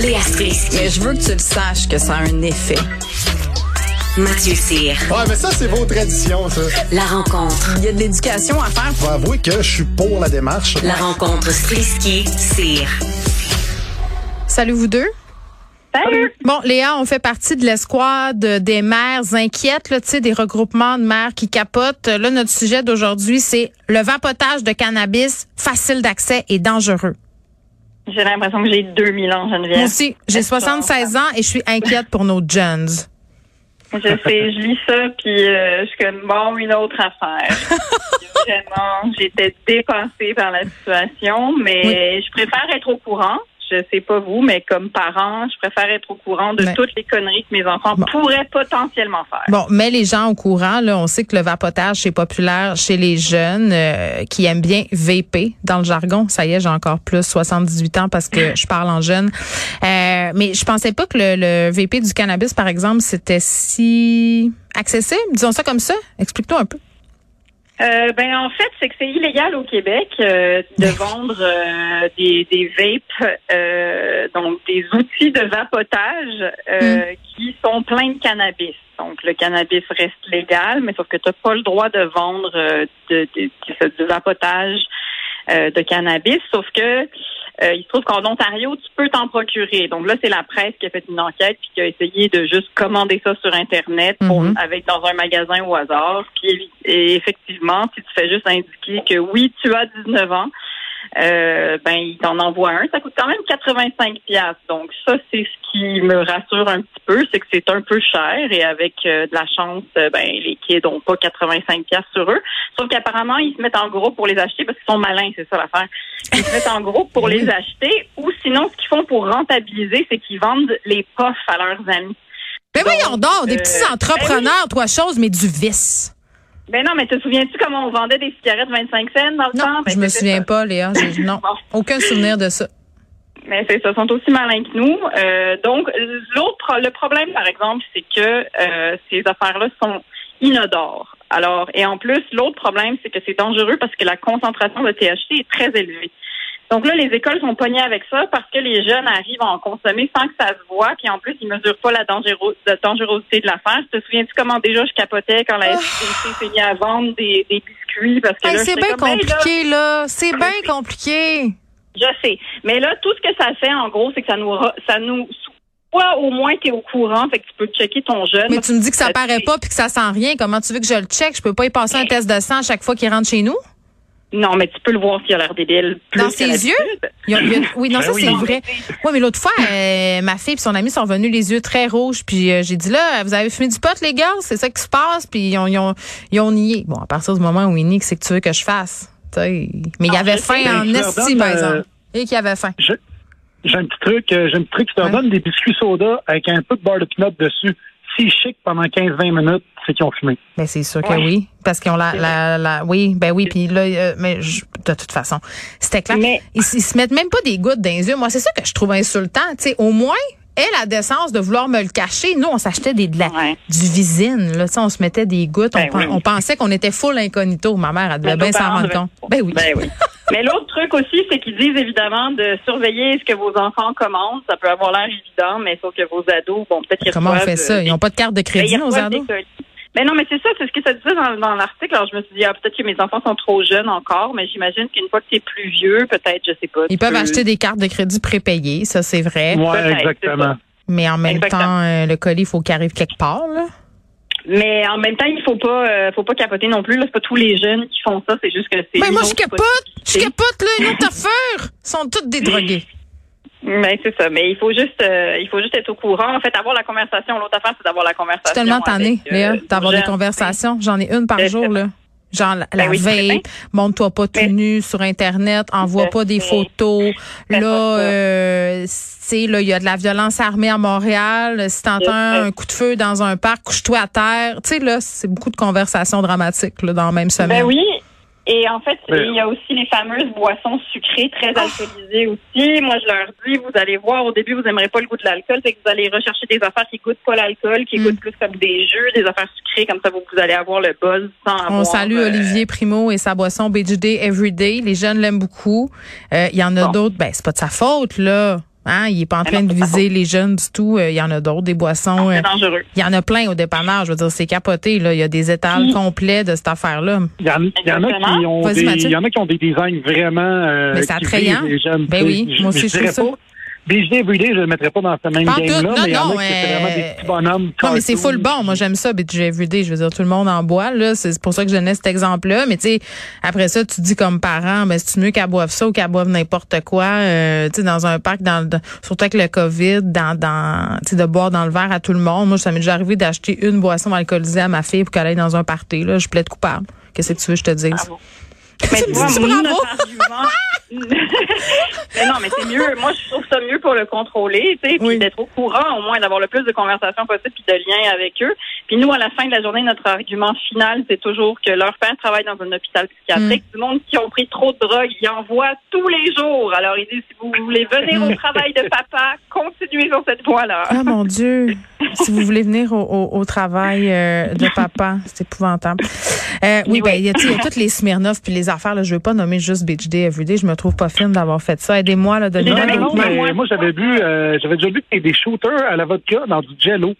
Léa Strisky. Mais je veux que tu le saches que ça a un effet. Mathieu Cyr. Ouais, mais ça, c'est vos traditions, ça. La rencontre. Il y a de l'éducation à faire. Faut avouer que je suis pour la démarche. La rencontre Strisky-Cyr. Salut vous deux. Salut. Bon, Léa, on fait partie de l'escouade des mères inquiètes, là, tu sais, des regroupements de mères qui capotent. Là, notre sujet d'aujourd'hui, c'est le vapotage de cannabis, facile d'accès et dangereux. J'ai l'impression que j'ai 2000 ans, Geneviève. Moi aussi, j'ai 76 ans et je suis inquiète pour nos jeunes. Je sais, je lis ça, puis je suis comme, bon, une autre affaire. Vraiment, j'étais dépassée par la situation, mais je préfère être au courant. Je sais pas vous, mais comme parent, je préfère être au courant de toutes les conneries que mes enfants pourraient potentiellement faire. Bon, mais les gens au courant, là, on sait que le vapotage, c'est populaire chez les jeunes qui aiment bien vaper dans le jargon. Ça y est, j'ai encore plus 78 ans parce que je parle en jeune. Mais je pensais pas que le vaper du cannabis, par exemple, c'était si accessible. Disons ça comme ça. Explique-toi un peu. En fait, c'est que c'est illégal au Québec de vendre des vapes, donc des outils de vapotage qui sont pleins de cannabis. Donc, le cannabis reste légal, mais sauf que tu n'as pas le droit de vendre de vapotage de cannabis, sauf que il se trouve qu'en Ontario, tu peux t'en procurer. Donc là, c'est la presse qui a fait une enquête puis qui a essayé de juste commander ça sur Internet dans un magasin au hasard. Puis effectivement, si tu fais juste indiquer que oui, tu as 19 ans, il t'en envoie un. Ça coûte quand même 85$. Donc ça, c'est ce qui me rassure un petit peu, c'est que c'est un peu cher et avec de la chance, les kids n'ont pas 85$ sur eux. Sauf qu'apparemment, ils se mettent en gros pour les acheter parce qu'ils sont malins, c'est ça l'affaire. Ils se mettent en gros pour les acheter ou sinon, ce qu'ils font pour rentabiliser, c'est qu'ils vendent les puffs à leurs amis. Mais voyons donc, des petits entrepreneurs, trois choses, mais du vice. Ben non, mais te souviens-tu comment on vendait des cigarettes 25 cents dans le temps? Non, je me souviens pas, Léa. Non, aucun souvenir de ça. Mais c'est ça, sont aussi malins que nous. Donc, le problème, par exemple, c'est que ces affaires-là sont inodores. Alors, et en plus, l'autre problème, c'est que c'est dangereux parce que la concentration de THC est très élevée. Donc là, les écoles sont pognées avec ça parce que les jeunes arrivent à en consommer sans que ça se voit. Puis en plus, ils mesurent pas la dangerosité de l'affaire. Te souviens-tu comment déjà je capotais quand la SQDC finit à vendre des biscuits? Parce que c'est bien compliqué, là. C'est bien compliqué. Je sais. Mais là, tout ce que ça fait, en gros, c'est que ça nous soit au moins t'es au courant, fait que tu peux checker ton jeune. Mais tu me dis que ça paraît pas puis que ça sent rien. Comment tu veux que je le check? Je peux pas y passer un test de sang à chaque fois qu'il rentre chez nous? Non, mais tu peux le voir s'il a l'air débile. Dans ses yeux? Oui, non, ça, c'est vrai. Oui, mais l'autre fois, ma fille et son amie sont venus les yeux très rouges. Puis j'ai dit, là, vous avez fumé du pot, les gars? C'est ça qui se passe? Puis ils ont nié. Bon, à partir du moment où ils nient, c'est que tu veux que je fasse. T'sais. Mais il y avait faim en estime, par exemple. Et qu'il y avait faim. J'ai un petit truc. Tu leur donnes des biscuits soda avec un peu de beurre de pinot dessus. S'ils chiquent pendant 15-20 minutes, c'est qu'ils ont fumé. Ben c'est sûr que oui, parce qu'ils ont oui, puis là, mais de toute façon, c'était clair. Mais ils se mettent même pas des gouttes dans les yeux. Moi, c'est ça que je trouve insultant. Tu sais, au moins, elle a décence de vouloir me le cacher. Nous, on s'achetait du Visine, là, tu sais, on se mettait des gouttes. On pensait qu'on était full incognito. Ma mère, elle devait bien s'en rendre compte. Ben oui. Mais l'autre truc aussi, c'est qu'ils disent évidemment de surveiller ce que vos enfants commandent. Ça peut avoir l'air évident, mais sauf que vos ados, peut-être qu'ils reçoivent... Comment on fait ça? Ils n'ont pas de carte de crédit, nos ados? Mais non, mais c'est ça, c'est ce que ça disait dans l'article. Alors, je me suis dit, peut-être que mes enfants sont trop jeunes encore, mais j'imagine qu'une fois que t'es plus vieux, peut-être, je sais pas. Ils peuvent acheter des cartes de crédit prépayées, ça, c'est vrai. Oui, exactement. Mais en même temps, le colis, il faut qu'il arrive quelque part, là. Mais en même temps, il faut pas capoter non plus. Là, c'est pas tous les jeunes qui font ça. C'est juste que c'est. Mais moi, je capote là, une autre affaire. Ils sont tous dédrogués. Mais c'est ça. Mais il faut juste être au courant. En fait, avoir la conversation. L'autre affaire, c'est d'avoir la conversation. Je suis tellement tannée, Léa, d'avoir des conversations. J'en ai une par jour là. Genre veille, montre-toi pas tout nu sur Internet, envoie pas des photos. Là, là, il y a de la violence armée à Montréal. Si t'entends un coup de feu dans un parc, couche-toi à terre. Tu sais, là, c'est beaucoup de conversations dramatiques là, dans la même semaine. Ben oui. Et en fait, il y a aussi les fameuses boissons sucrées très alcoolisées aussi. Moi, je leur dis, vous allez voir, au début, vous n'aimerez pas le goût de l'alcool, c'est que vous allez rechercher des affaires qui goûtent pas l'alcool, qui goûtent plus comme des jus, des affaires sucrées, comme ça, vous allez avoir le buzz sans avoir... On salue Olivier Primo et sa boisson BG Day Everyday. Les jeunes l'aiment beaucoup. Il y en a d'autres, c'est pas de sa faute, là. Hein, il est pas en train de viser les jeunes du tout. Il y en a d'autres, des boissons. C'est dangereux. Il y en a plein au dépanneur. Je veux dire, c'est capoté, là. Il y a des étals complets de cette affaire-là. Il y en a qui ont des designs vraiment. Mais c'est attrayant. Ben oui, moi aussi, je trouve ça. BG Everyday, je le mettrais pas dans ce même game-là, mais il y en a qui c'est vraiment des petits bonhommes. Non, mais c'est full bon. Moi, j'aime ça, BG Everyday. Je veux dire, tout le monde en boit, là. C'est pour ça que je donnais cet exemple-là. Mais tu sais, après ça, tu dis comme parent, ben, c'est mieux qu'elle boive ça ou qu'elle boive n'importe quoi, tu sais, dans un parc, surtout avec le COVID, tu sais, de boire dans le verre à tout le monde. Moi, ça m'est déjà arrivé d'acheter une boisson alcoolisée à ma fille pour qu'elle aille dans un party, là. Je plaide coupable. Qu'est-ce que tu veux que je te dise? Bravo. Mais tu vois, mais non, mais c'est mieux. Moi, je trouve ça mieux pour le contrôler, tu sais, puis d'être au courant, au moins, d'avoir le plus de conversations possibles puis de liens avec eux. Puis nous, à la fin de la journée, notre argument final, c'est toujours que leur père travaille dans un hôpital psychiatrique. Du monde qui ont pris trop de drogue, ils en voient tous les jours. Alors, ils disent, si vous voulez venir au travail de papa, continuez sur cette voie-là. Ah, mon Dieu! Si vous voulez venir au travail de papa, c'est épouvantable. Oui, ben, il y a toutes les Smirnoff puis les affaires, là, je veux pas nommer juste BG Day Everyday, je me trouve pas fine d'avoir fait ça. Aidez-moi, là, de nommer. Moi, j'avais déjà vu que des shooters à la vodka dans du jello.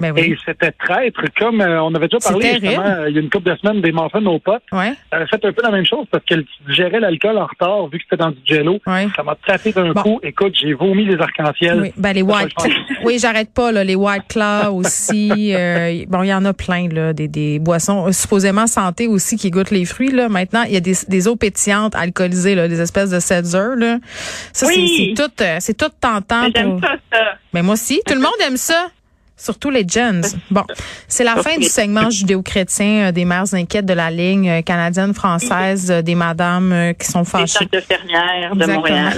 Ben oui. Et c'était traître, comme on avait déjà parlé justement il y a une couple de semaines des muffins aux potes. Ouais. Fait un peu la même chose parce qu'elle gérait l'alcool en retard vu que c'était dans du jello. Ouais. Ça m'a trappé d'un coup. Écoute, j'ai vomi les arcs-en-ciel. Oui, ben, les White Claw. Oui, j'arrête pas, là. Les White Claw aussi. Bon, il y en a plein, là, des boissons supposément santé aussi qui goûtent les fruits, là. Maintenant, il y a des eaux pétillantes alcoolisées, là, des espèces de seltzer, là. Ça, oui. c'est tout tentant. Mais j'aime ça. Ben, moi aussi. Tout le monde aime ça. Surtout les gens. Bon, c'est la fin du segment judéo-chrétien des mères inquiètes de la ligne canadienne-française, des madames qui sont fâchées. Des fermières de Montréal.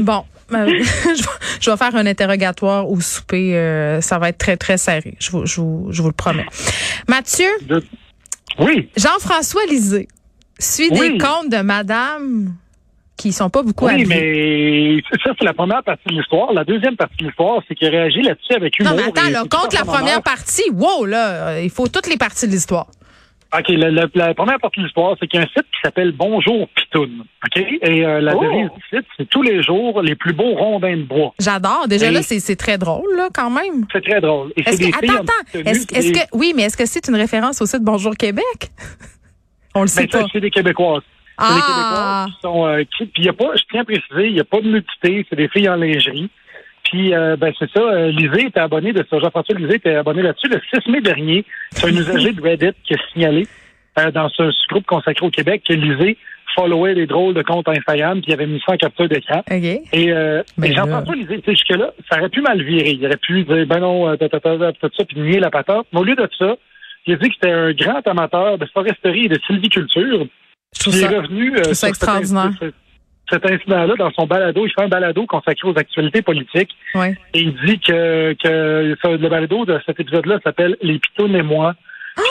Bon, je vais faire un interrogatoire au souper. Ça va être très, très serré. Je vous le promets. Mathieu? Oui? Jean-François Lisée suit des comptes de madame qui sont pas beaucoup habillés. Oui, mais ça, c'est la première partie de l'histoire. La deuxième partie de l'histoire, c'est qu'il réagit là-dessus avec humour. Non, mais attends, là, contre la première partie, wow, là, il faut toutes les parties de l'histoire. OK, la première partie de l'histoire, c'est qu'il y a un site qui s'appelle Bonjour Pitoune. OK? Et la devise du site, c'est tous les jours les plus beaux rondins de bois. J'adore. Déjà, là, c'est très drôle, là, quand même. C'est très drôle. Et est-ce que c'est une référence au site Bonjour Québec? On le sait pas. C'est des Québécoises. C'est des Québécois qui sont... puis, je tiens à préciser, il n'y a pas de nudité, c'est des filles en lingerie. Puis, c'est ça, Lisée était abonnée de ça. Jean-François Lisée était abonné là-dessus. Le 6 mai dernier, c'est un usager de Reddit qui a signalé dans ce groupe consacré au Québec que Lisée followait des drôles de comptes Instagram puis il avait mis 100 captures d'écran. Okay. Et Jean-François Lisée, jusque-là, ça aurait pu mal virer. Il aurait pu dire, ben non, tout ça, puis nier la patate. Mais au lieu de ça, il a dit que c'était un grand amateur de foresterie et de sylviculture. Il est revenu sur extraordinaire. Cet incident-là dans son balado. Il fait un balado consacré aux actualités politiques. Ouais. Et il dit que le balado de cet épisode-là s'appelle « Les pitounes et moi ».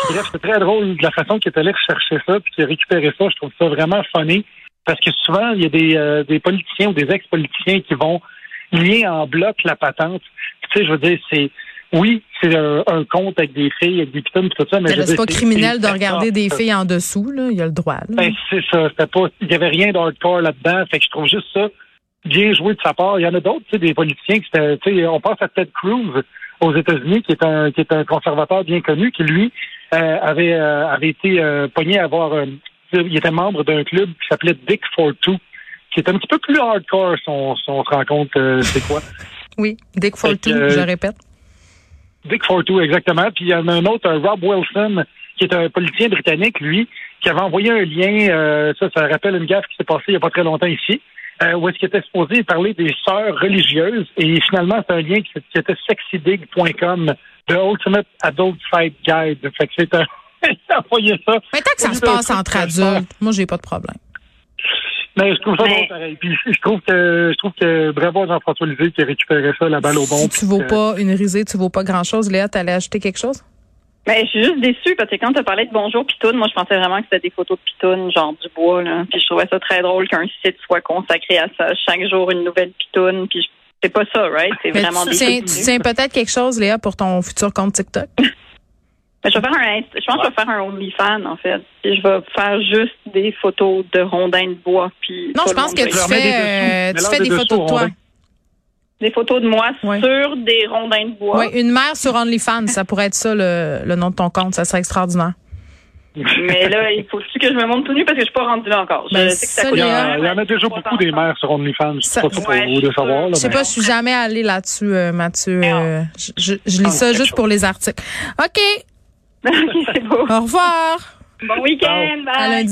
Bref, c'est très drôle de la façon qu'il est allé rechercher ça puis qu'il a récupéré ça. Je trouve ça vraiment funny parce que souvent, il y a des politiciens ou des ex-politiciens qui vont lier en bloc la patente. Tu sais, je veux dire, c'est un compte avec des filles, avec des pitons et tout ça. Mais c'est pas criminel de regarder des filles en dessous, là. Il y a le droit, là. Ben, c'est ça. Il n'y avait rien d'hardcore là-dedans. Fait que je trouve juste ça bien joué de sa part. Il y en a d'autres, tu sais, des politiciens qui étaient, tu sais, on pense à Ted Cruz aux États-Unis, qui est un conservateur bien connu, qui, lui, avait été pogné à avoir il était membre d'un club qui s'appelait Dick For Two, qui est un petit peu plus hardcore, si on se rend compte, c'est quoi. Oui, Dick For Two, je répète. Dick For Two, exactement. Puis il y en a un autre, Rob Wilson, qui est un politicien britannique, lui, qui avait envoyé un lien, ça rappelle une gaffe qui s'est passée il n'y a pas très longtemps ici, où est-ce qu'il était supposé parler des sœurs religieuses. Et finalement, c'est un lien qui était sexydig.com, The Ultimate Adult Fight Guide. Fait que c'est un... envoyé ça. Mais tant que ça se passe entre adultes, moi, j'ai pas de problème. Mais je trouve ça bon pareil. Puis je trouve que bravo à Jean-François Lisée qui a récupéré ça, la balle au bon. Si tu vaux pas une risée, tu vaux pas grand-chose. Léa, t'allais acheter quelque chose? Ben, je suis juste déçue parce que quand tu parlais de Bonjour Pitoune, moi, je pensais vraiment que c'était des photos de Pitoune, genre du bois, là. Puis je trouvais ça très drôle qu'un site soit consacré à ça. Chaque jour, une nouvelle Pitoune. Puis c'est pas ça, right? C'est vraiment des... Tu tiens peut-être quelque chose, Léa, pour ton futur compte TikTok? Je pense que je vais faire un OnlyFans, en fait. Puis je vais faire juste des photos de rondins de bois. Puis non, je pense que tu fais des photos de toi. Des photos de moi sur des rondins de bois. Oui, une mère sur OnlyFans, ça pourrait être ça le nom de ton compte. Ça serait extraordinaire. Mais là, il faut que je me montre tout nu parce que je suis pas rendue là encore. Je sais que ça coûte. Il y en a déjà beaucoup des mères sur OnlyFans. C'est pas pour vous de savoir. Je sais pas, je suis jamais allée là-dessus, Mathieu. Je lis ça juste pour les articles. OK. OK, c'est beau. Au revoir. Bon week-end. Bye.